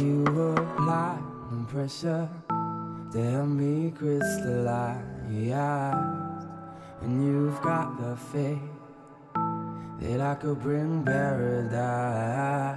You apply no pressure, they'll be crystallized. And you've got the faith that I could bring paradise.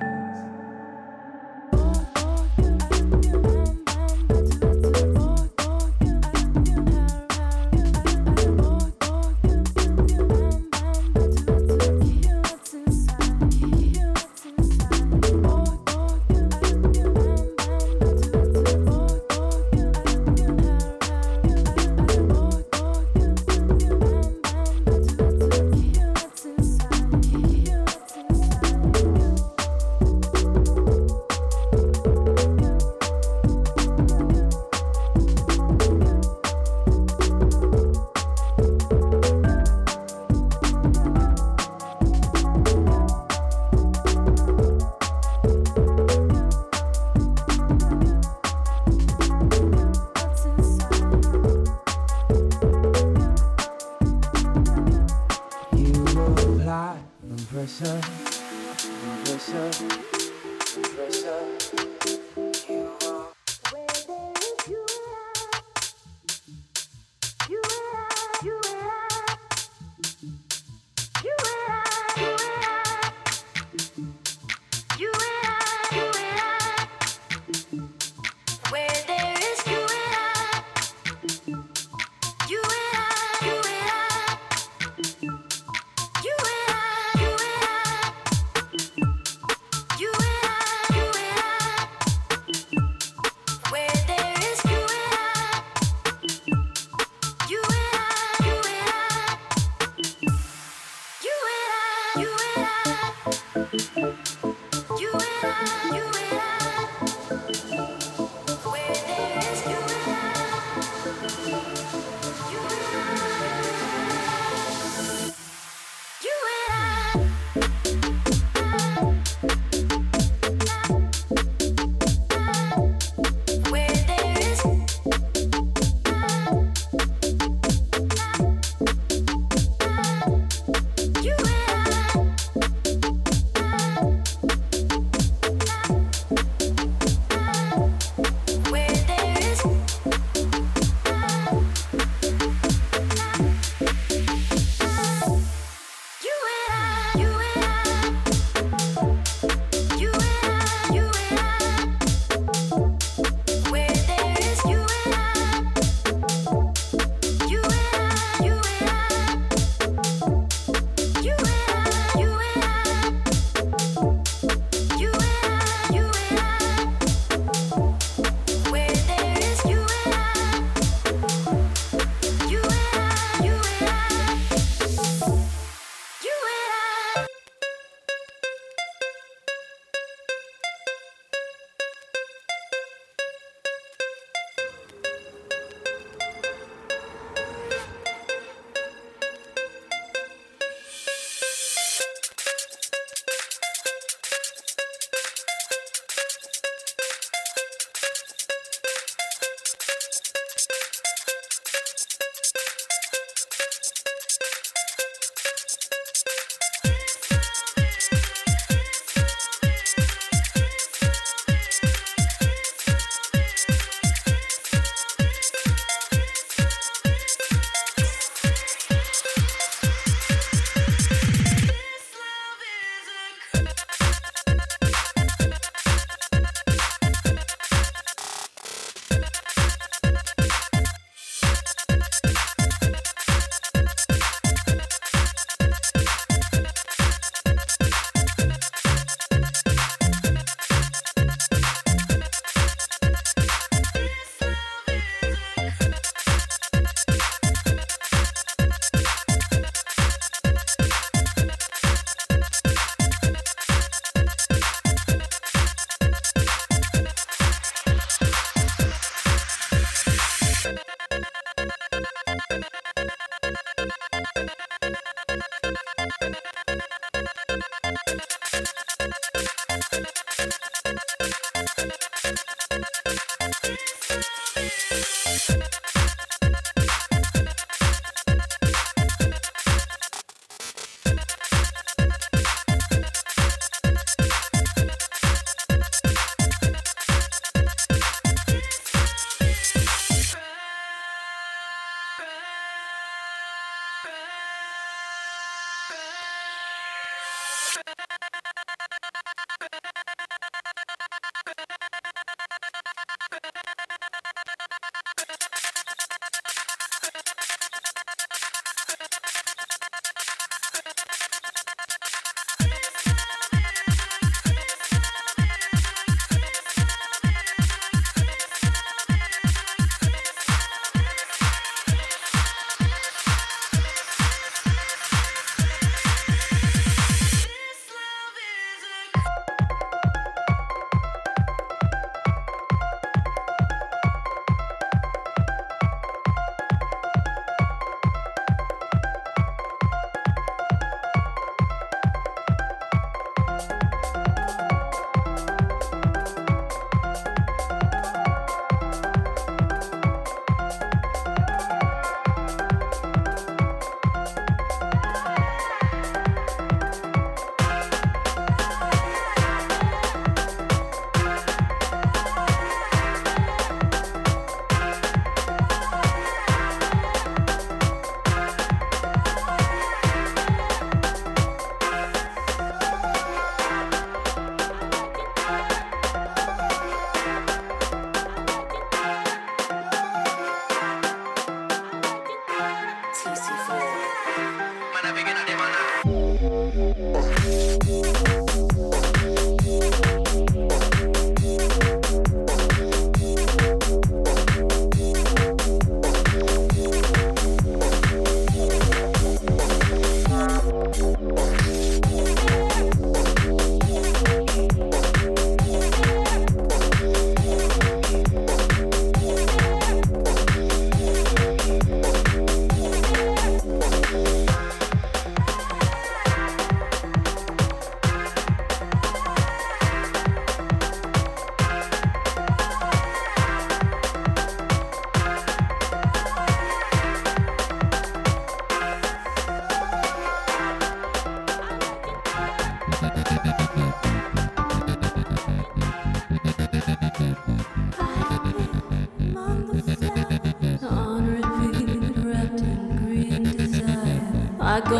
I go to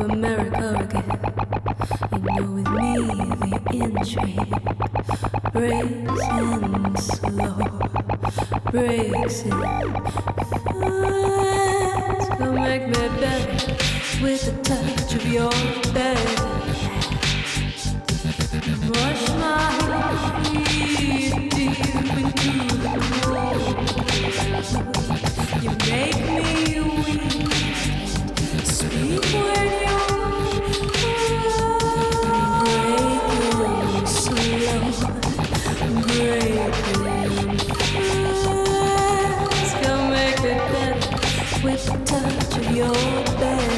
America again. You know, with me, the entry breaks in slow, breaks in fast. Come make me better with the touch of your bed. Wash my feet deep into the cold. You make me weak. Speak when you break it slow, break it fast. Come make it better with the touch of your bed.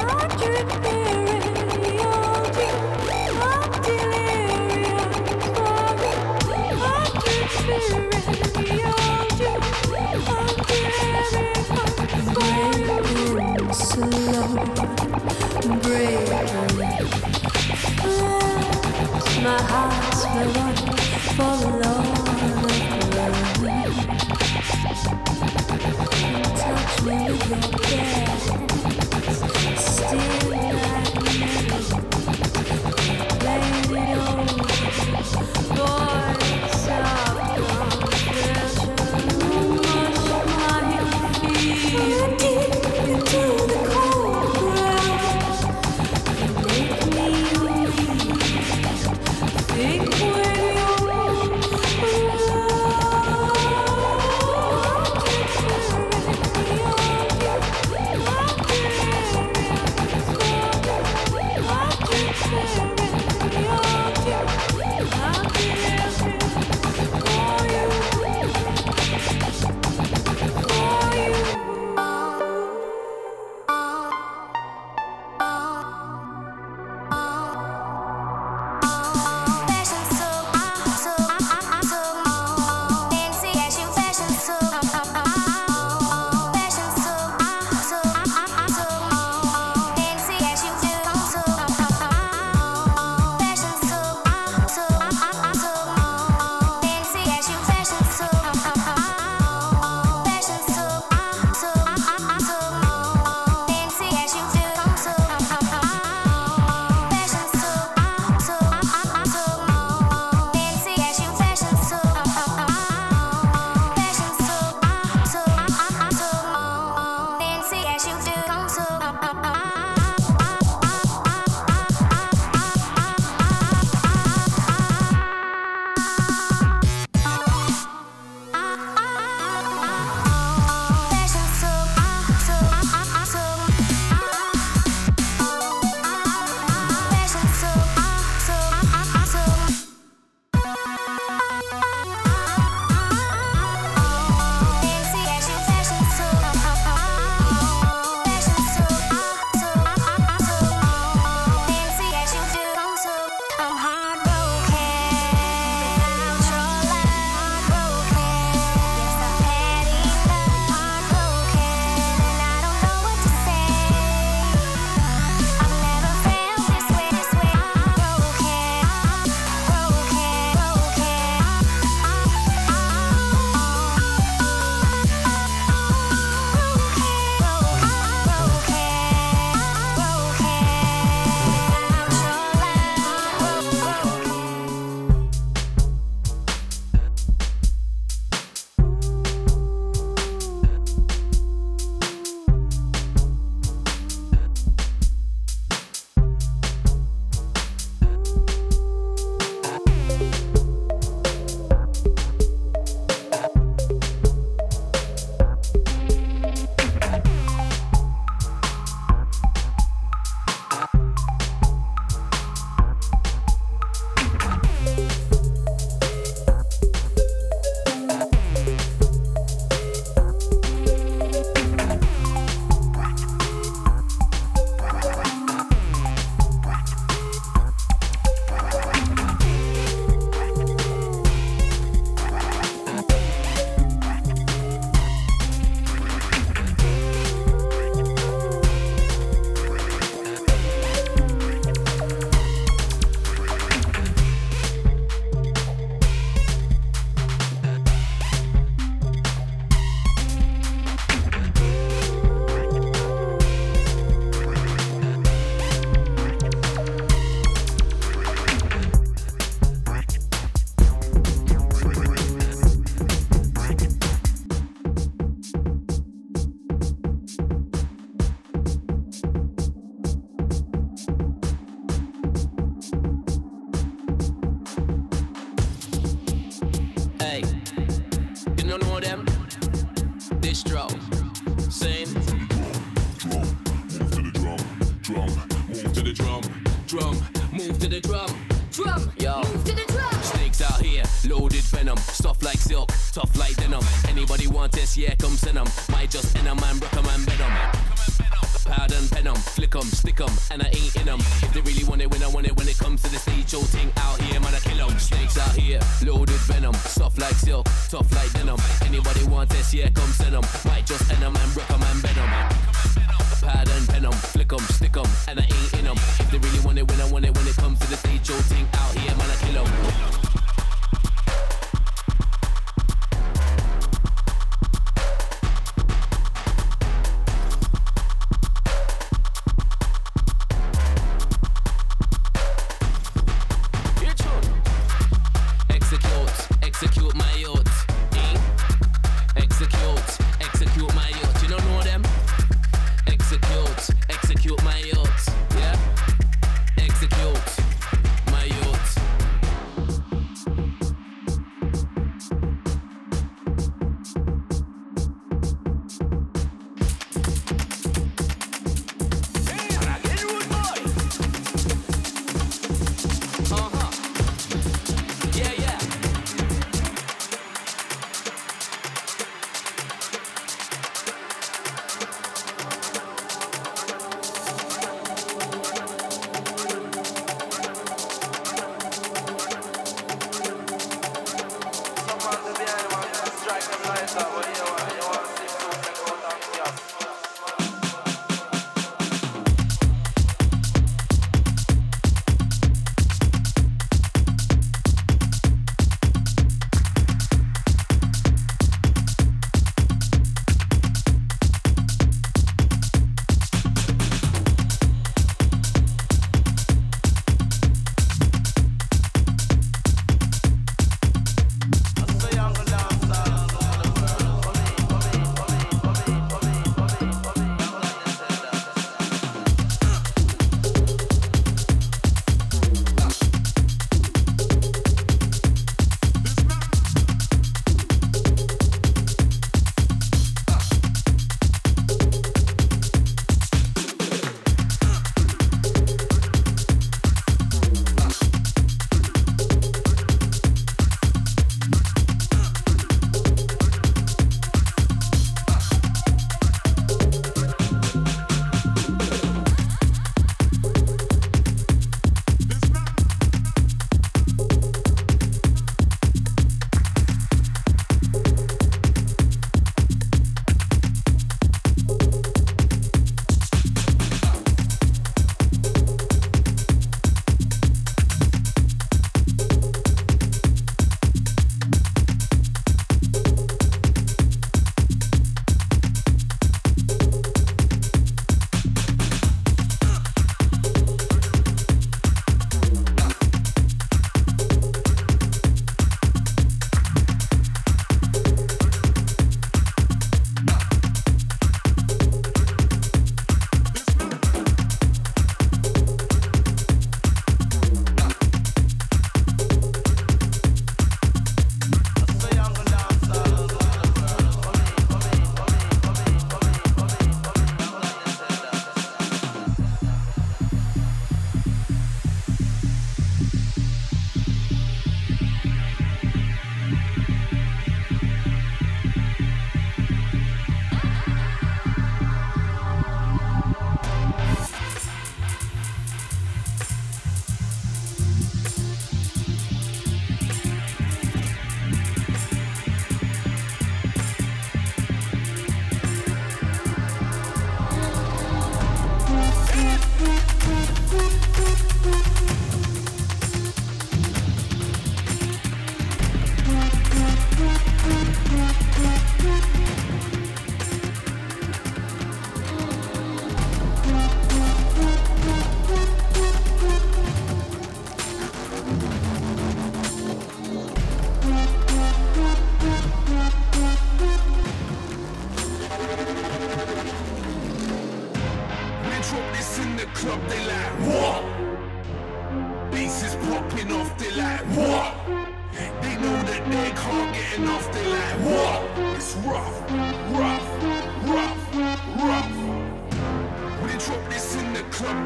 I'm tripping. Slow breaking, my heart's the one for the love. Touch me with your hands, still I know. Lady, oh, boy. Think when you Drum, move to the drum. Drum, yo. Move to the drum. Snakes out here, loaded venom. Soft like silk, tough like denim. Anybody want this? Yeah, come send 'em. Might just end 'em and recommend venom. Powder and pen 'em, flick 'em, stick 'em, and I ain't in 'em. If they really want it, when I want it, when it comes to the stage show thing out here, man, I kill 'em. Snakes out here, loaded venom, soft like silk, tough like denim. Anybody want this? Yeah, come send 'em. Might just end 'em and recommend venom. Powder and pen 'em, flick 'em, stick 'em, and I ain't in 'em. If they really want it, when I want it, when it comes to the stage show thing out here, man, I kill 'em.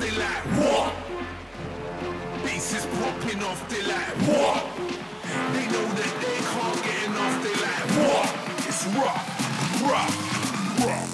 They like, what? getting off, they like, what? They know that they can't get off, they like, what? It's rough, rough, rough.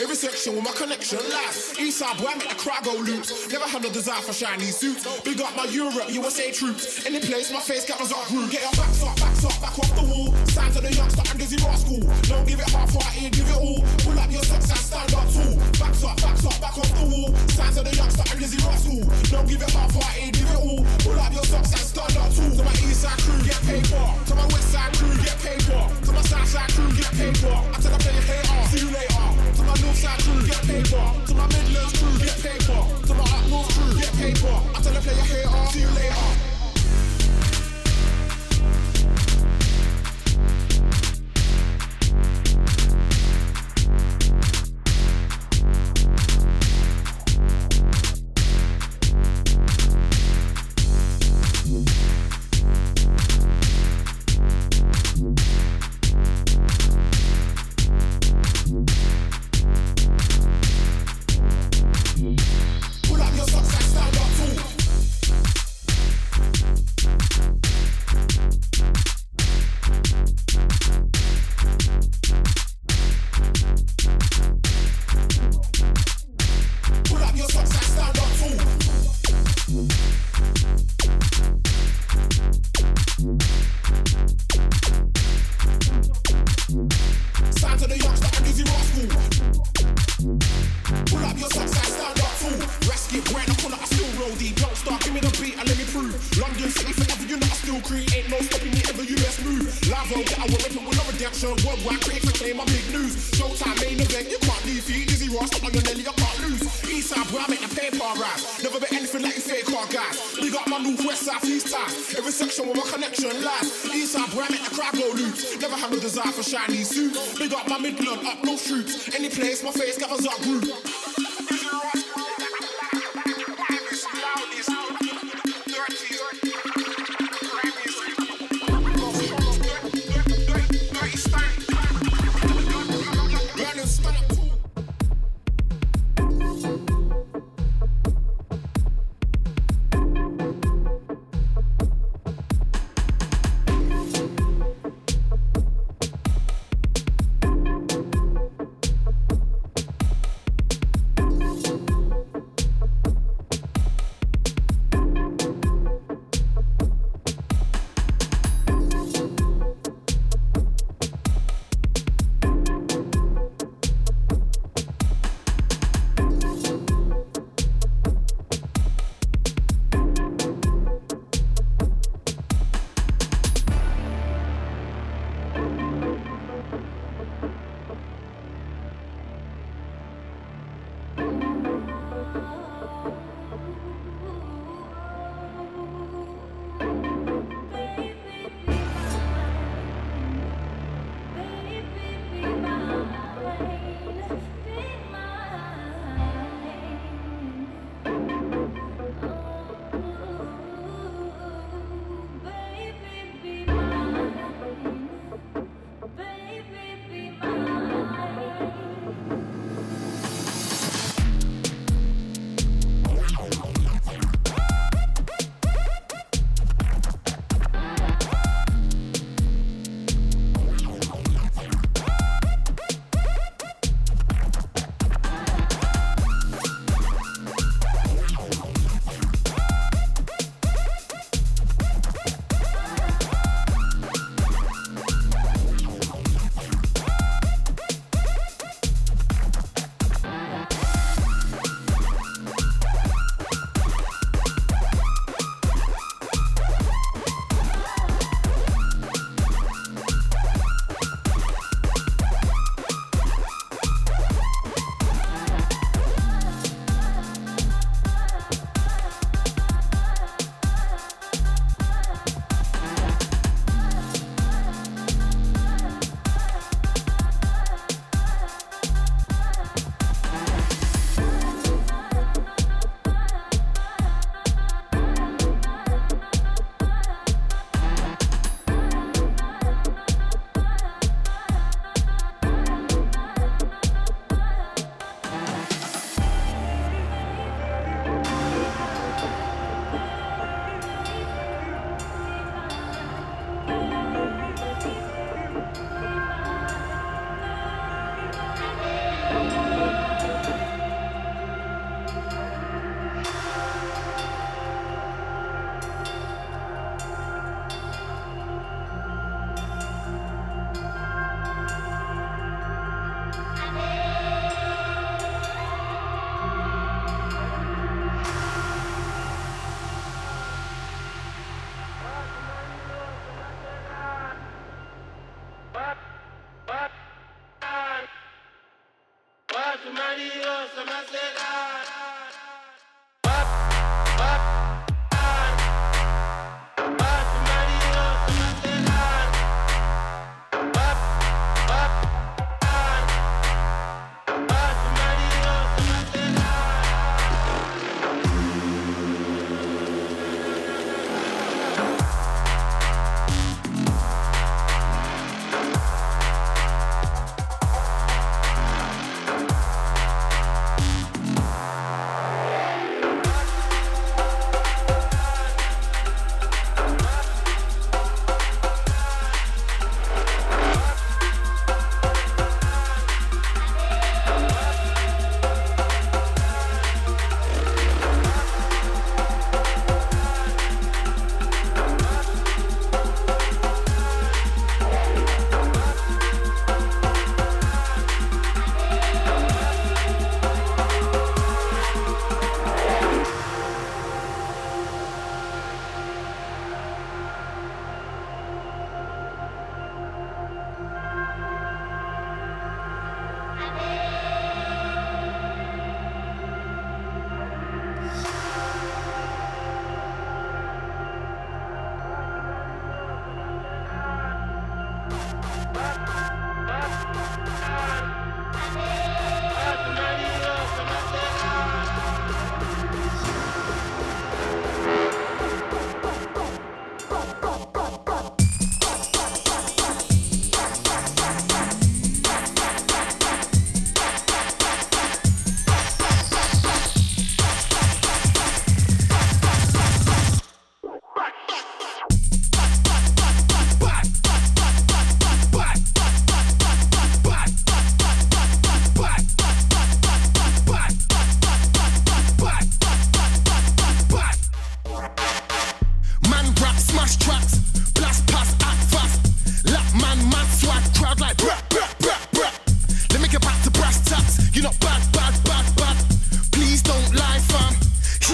Every section with my connection lasts. Eastside boy, I make the crowd go loops. Never had no desire for shiny suits. Big up my Europe, USA troops. Any place, my face got my up rude. Get your backs up, back up, back off the wall. Signs of the youngster and Dizzy Rascal. Don't give it half hearted, give it all. Pull up your socks and stand up tall. Backs up, back up, back off the wall. Signs of the youngster and Dizzy Rascal. Don't give it half hearted, give it all. Pull up your socks and stand up tall. To my Eastside crew, get paper. To my Westside crew, get paper. To my Southside crew, get paper. I tell them play hater. See you later. To my Northside crew, get paper. To my Midlands crew, get paper. To my Up North crew, get paper. I tell them play hater. See you later.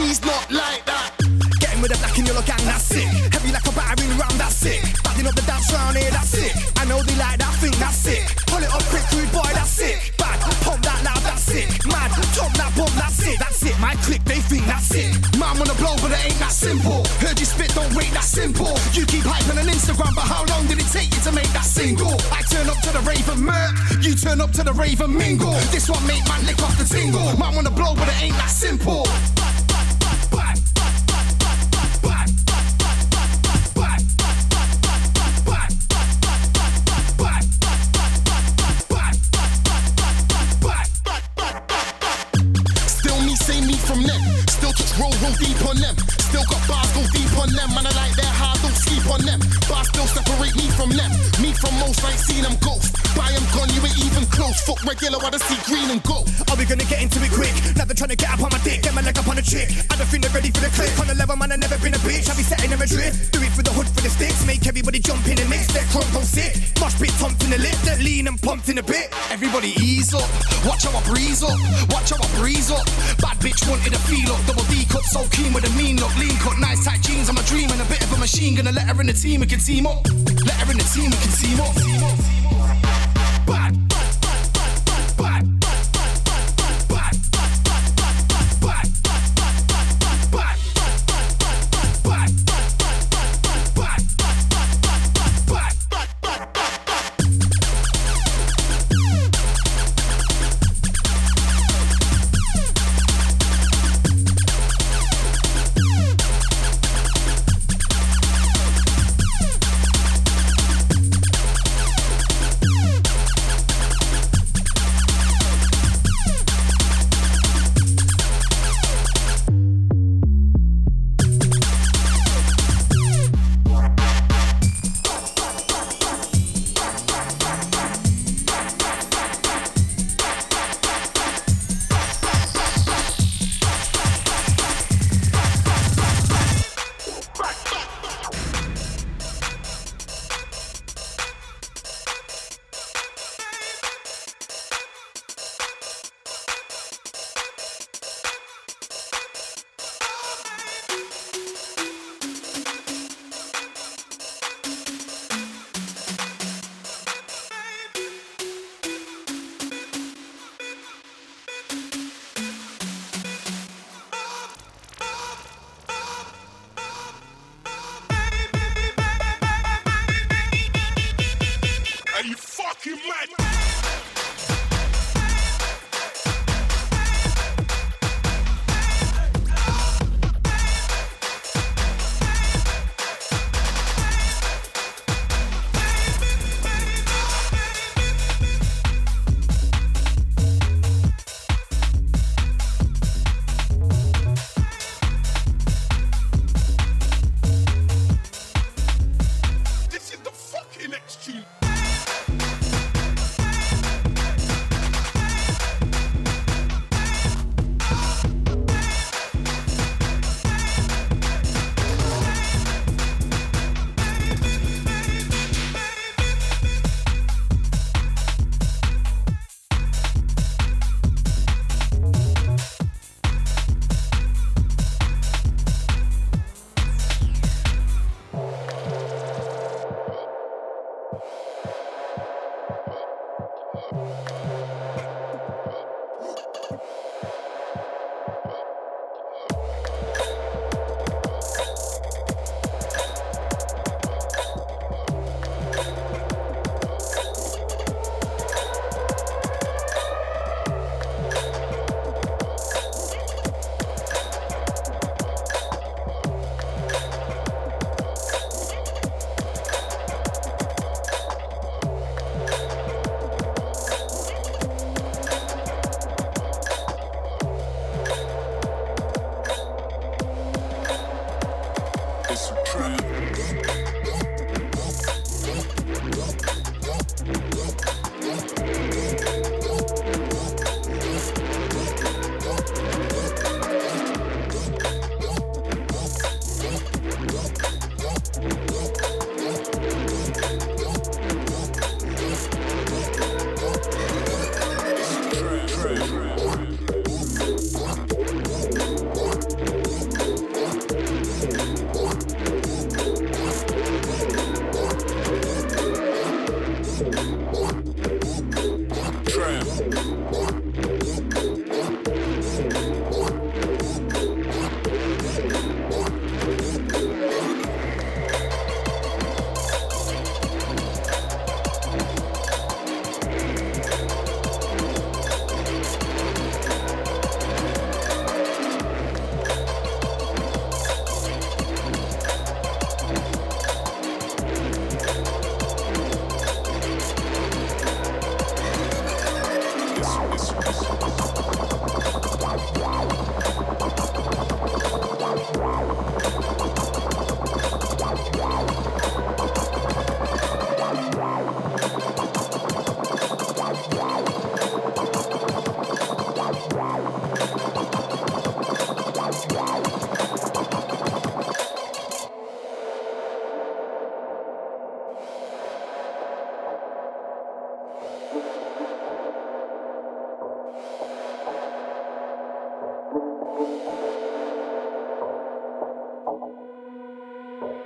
she's not like that. Getting with the black and yellow gang, that's sick. Heavy like a battering ram, that's sick. Badding up the dance round here, that's sick. I know they like that thing, that's sick. Pull it up quick, rude boy, that's sick. Bad, pump that loud, that's sick. Mad, chop that bomb, that's it. That's it, my clique, they think that's it. Man wanna blow, but it ain't that simple. Heard you spit, don't wait, that's simple. You keep hyping on Instagram, but how long did it take you to make that single? I turn up to the rave and murk. You turn up to the rave and mingle. This one make man lick off the tingle. Man wanna blow, but it ain't that simple. Roll deep on them, still got bars, go deep on them. Man, I like their hard, don't sleep on them. Bars still separate me from them. Me from most, I ain't seen them ghost. By them gone, you ain't even close. Fuck regular, I just see green and gold. Are we gonna get into it quick? Now they're trying to get up on my dick, get my leg up on a chick. I don't think they're ready for the clip. On the level, man, I never been a bitch. I be setting them adrift. Do it for the hood, for the sticks. Make everybody jump in and mix. They're crunk, don't sit. Mosh pit pumped in the lip. They're lean and pumped in a bit. Everybody ease up. Watch how I breeze up. Watch how I breeze up. Bad bitch wanted a feel up. Double D cut, so keen with a mean look. Lean cut, nice tight jeans, I'm a dream and a bit of a machine. Gonna let her in the team, we can team up. Let her in the team, we can team up. Bad, bad, bad, bad, bad, bad, bad, bad, bad, bad, bad.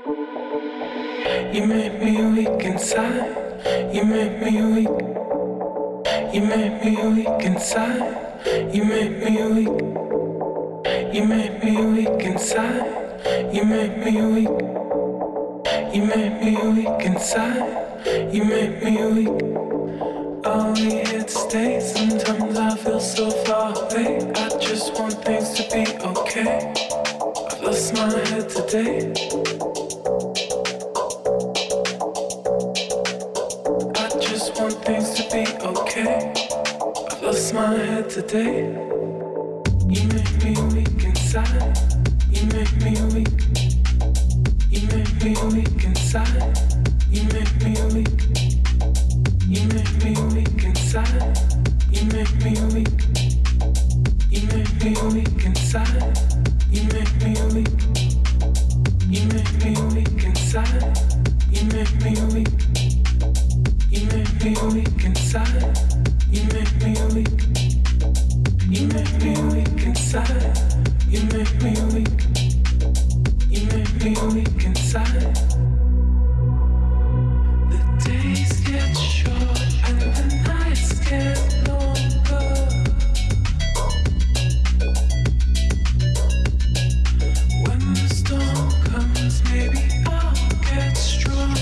You make me weak inside. You make me weak. You make me weak inside. You make me weak. You make me weak inside. You make me weak. You make me weak inside. You make me weak. Are we here to stay? Sometimes I feel so far away. I just want things to be okay. I've lost my head today. Things to be okay. I've lost my head today. You make me weak inside. You make me weak. You make me weak inside. You make me weak. You make me weak inside. You make me weak. You make me weak inside. You make me weak. You make me weak inside. You make me weak. You make me weak inside. You make me weak. You make me weak inside. You make me weak. You make me weak inside. The days get short and the nights get longer. When the storm comes, maybe I'll get stronger.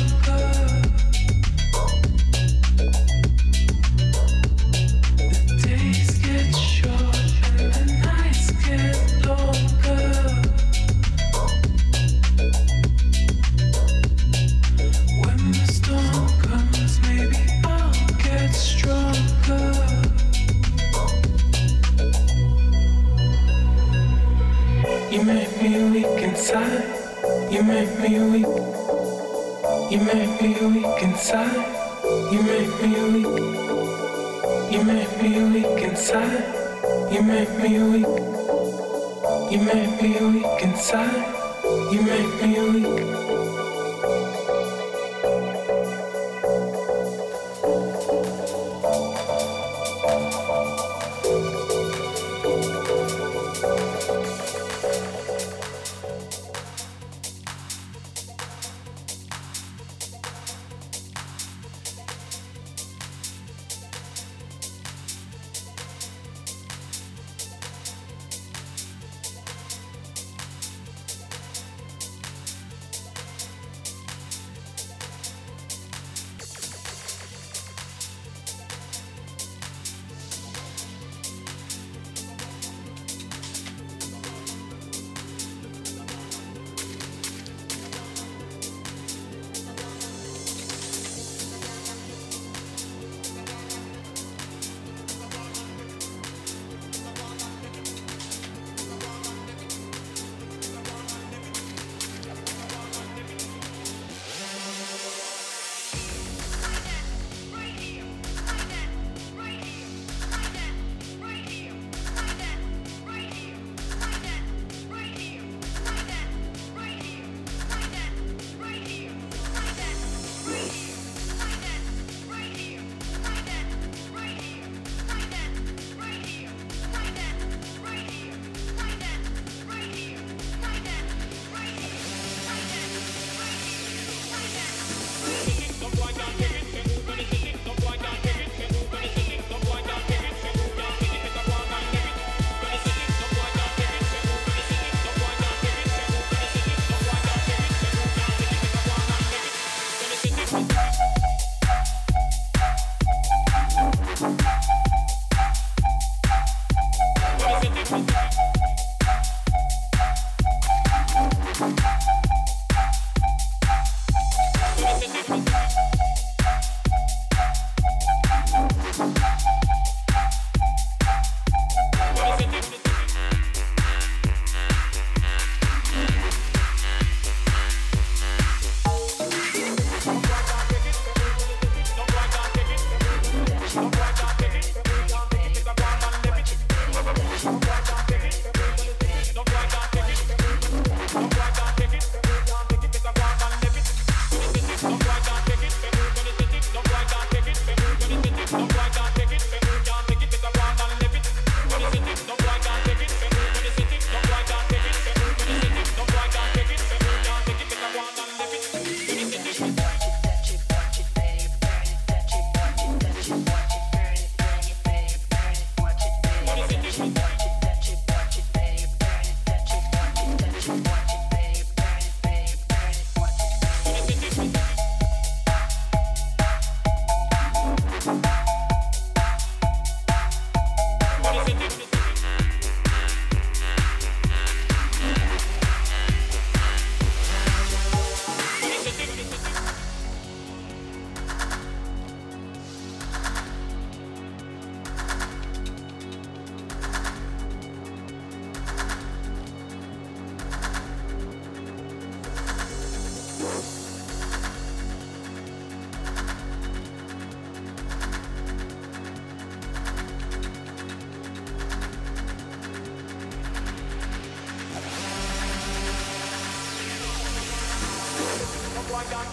Inside, you make me weak. You make me weak inside. You make me weak. You make me weak inside. You make me weak. You make me weak inside. You make me weak. I just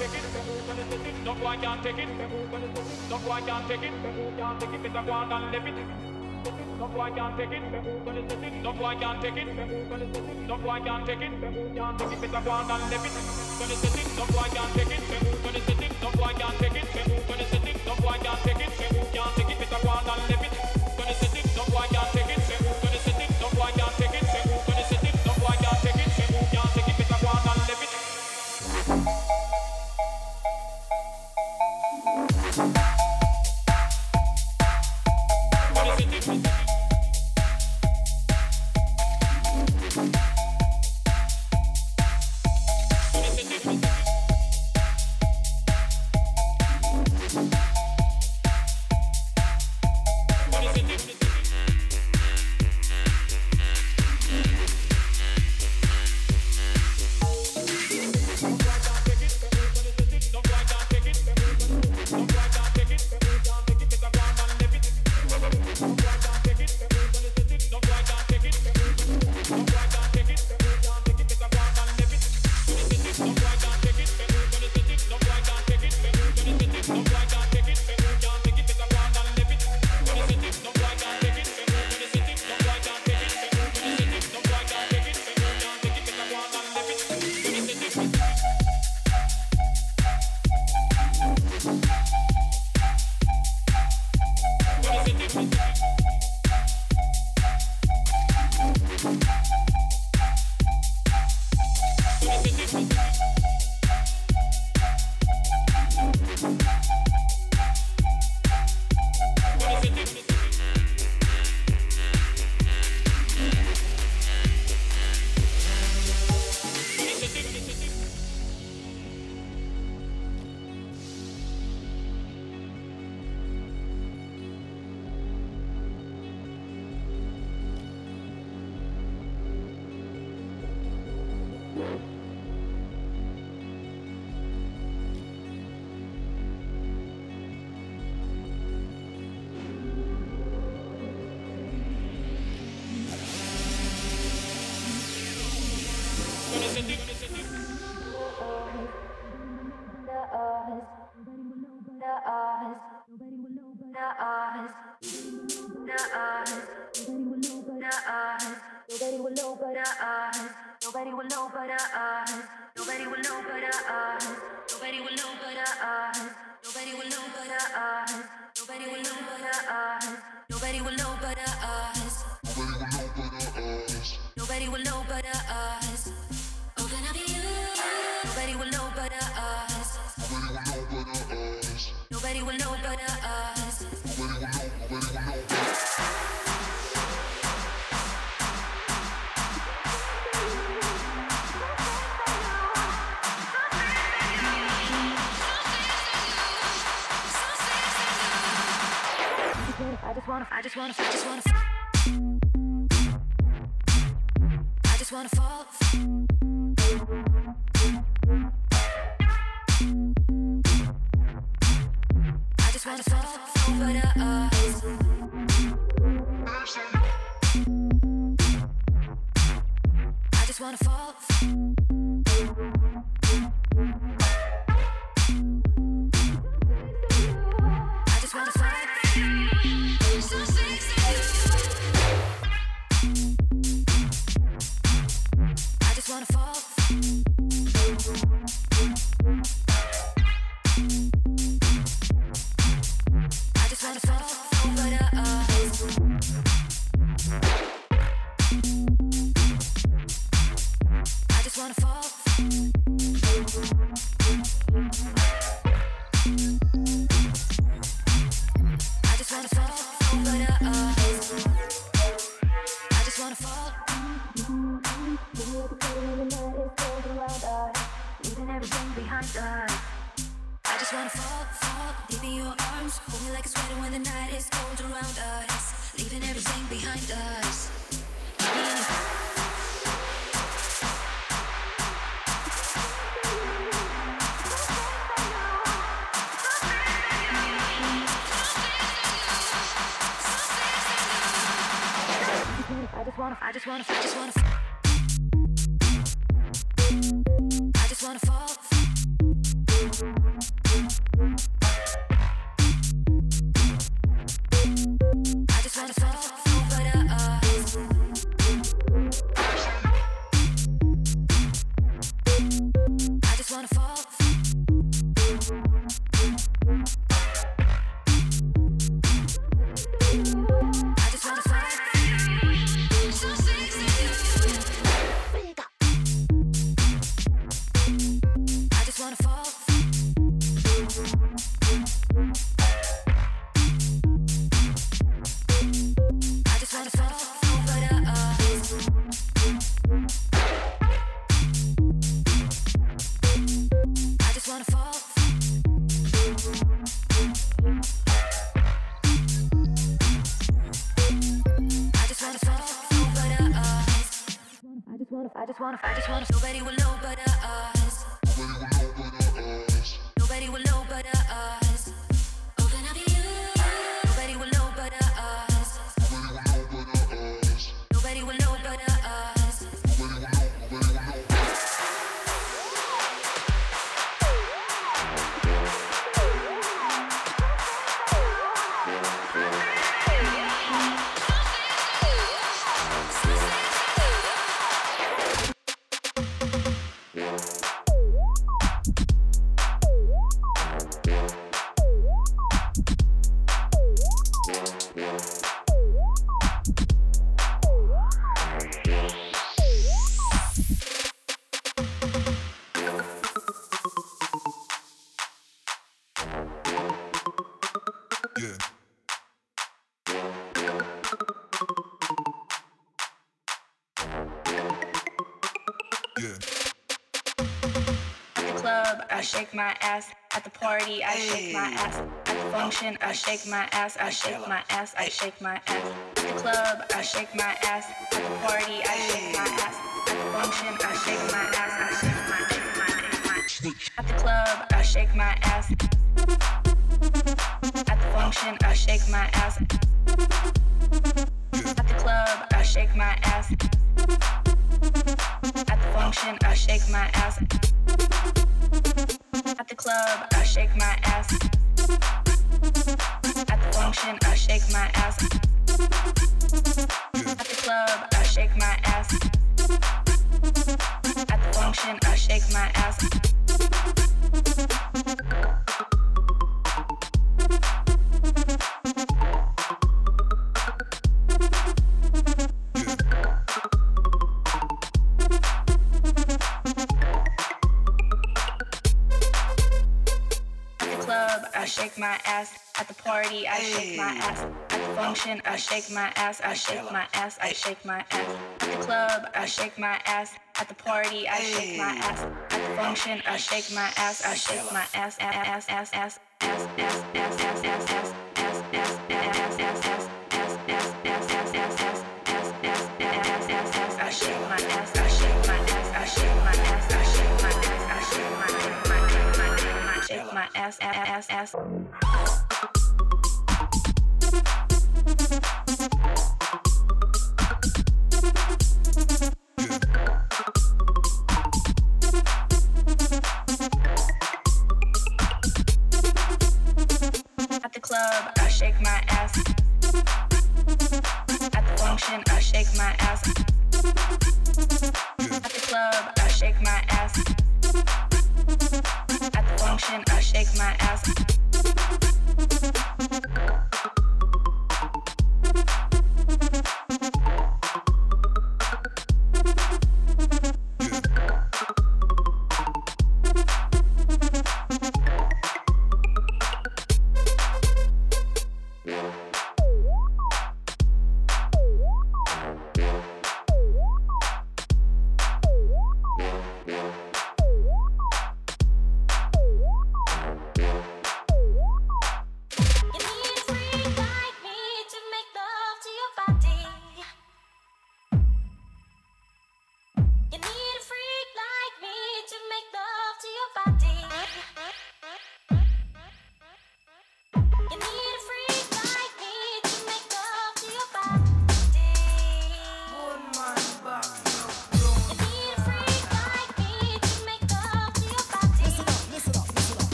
wanna fall. I just wanna. Nobody will know but us. Nobody will know but us. Oh, can I be you? Nobody will know but us. Nobody will know but us. I shake my ass at the party. I shake my ass at the function. I shake my ass. I shake my ass. I shake my ass at the club. I shake my ass at the party. I shake my ass at the function. I shake my ass. I shake my ass at the club. I shake my ass at the function. I shake my ass at the club. I shake my ass at the function. I shake my ass. At the club, I shake my ass. At the function, I shake my ass. At the club, I shake my ass. At the function, I shake my ass. I shake my ass at the party. I shake my ass at the function. I shake my ass. I shake my ass. I shake my ass at the club. I shake my ass at the party. I shake my ass at the function. I shake my ass. I shake my ass. Ass ass ass ass ass ass ass ass ass ass ass ass ass ass ass ass ass ass ass ass ass ass ass ass. I shake my ass. I shake my ass. I shake my ass. I shake my ass. I shake my ass. Shake my ass, ass, ass, ass.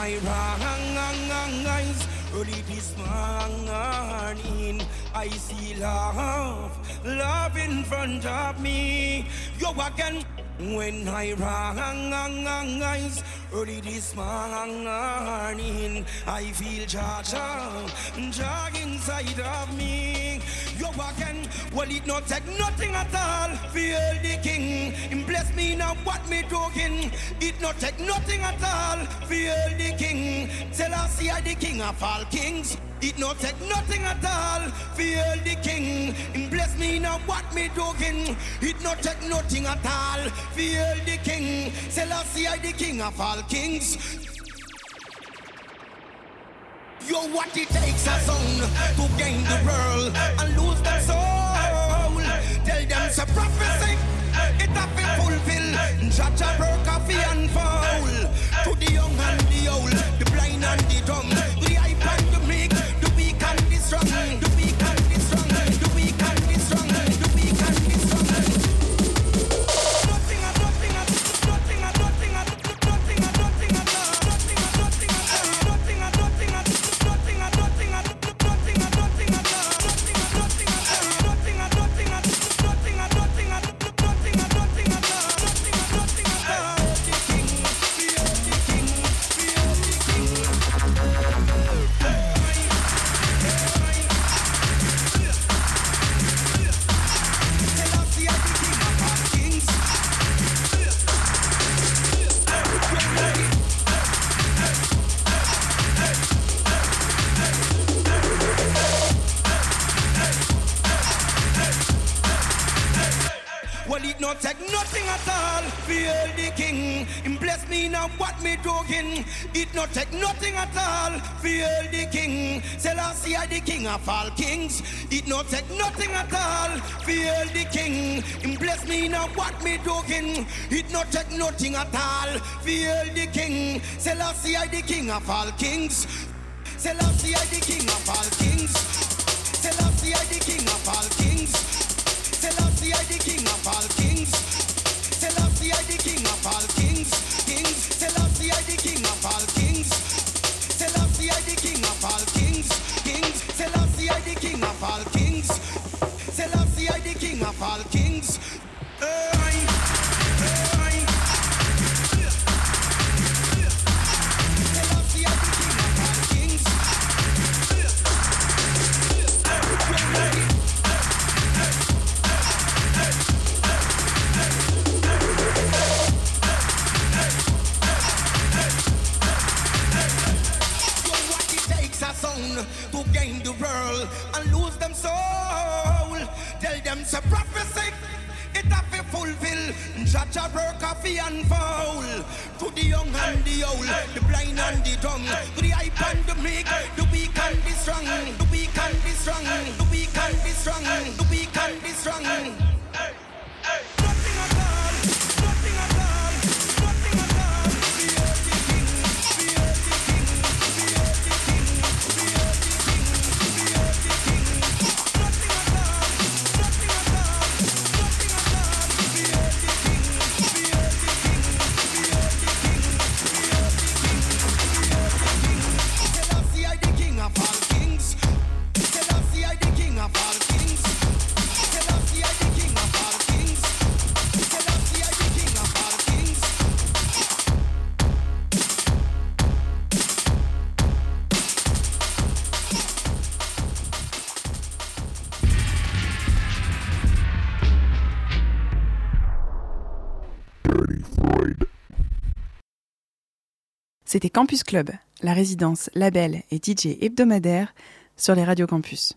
my wrong eyes. Early this morning, I see love in front of me. You again. When I rise early this morning, I feel Jah inside of me. You again, well it not take nothing at all. Feel the King, him bless me now what me talking. It not take nothing at all. Feel the King, Selassie I the King of all kings. It no take nothing at all. Feel the King, him bless me now what me talking. It no take nothing at all. Feel the King, Selassie I the King of all kings. Yo, what it takes a son to gain the world and lose the soul. Tell them to prophecy, it a be fulfilled. Judge a work of the unfold. To the young and the old, the blind and the dumb, the hype and the meek, the weak and the strong, the weak and the strong, the weak and the strong, the weak and the strong. It not take nothing at all. Feel the King, Selassie I the King of all kings. It not take nothing at all. Feel the King, him bless me now what me talking. It not take nothing at all. Feel the King, Selassie I the King of all kings. Selassie I the King of all kings. Selassie I the King of all kings. Selassie I the King of all kings. Selassie I the King of all kings, kings. Selassie I the King of all kings. Selassie I the King of all kings, kings. Selassie I the King of all kings. Selassie I the King of all kings. To gain the world and lose them soul. Tell them to prophecy, it a be fulfilled. Judge a work of the unfold. To the young and the old, the blind and the dumb, to the hype and the meek, the weak and the strong, the weak and the strong, the weak and the strong, the weak and the strong. Nothing at all, nothing at all, nothing at all. C'était Campus Club, la résidence, label et DJ hebdomadaire sur les radios campus.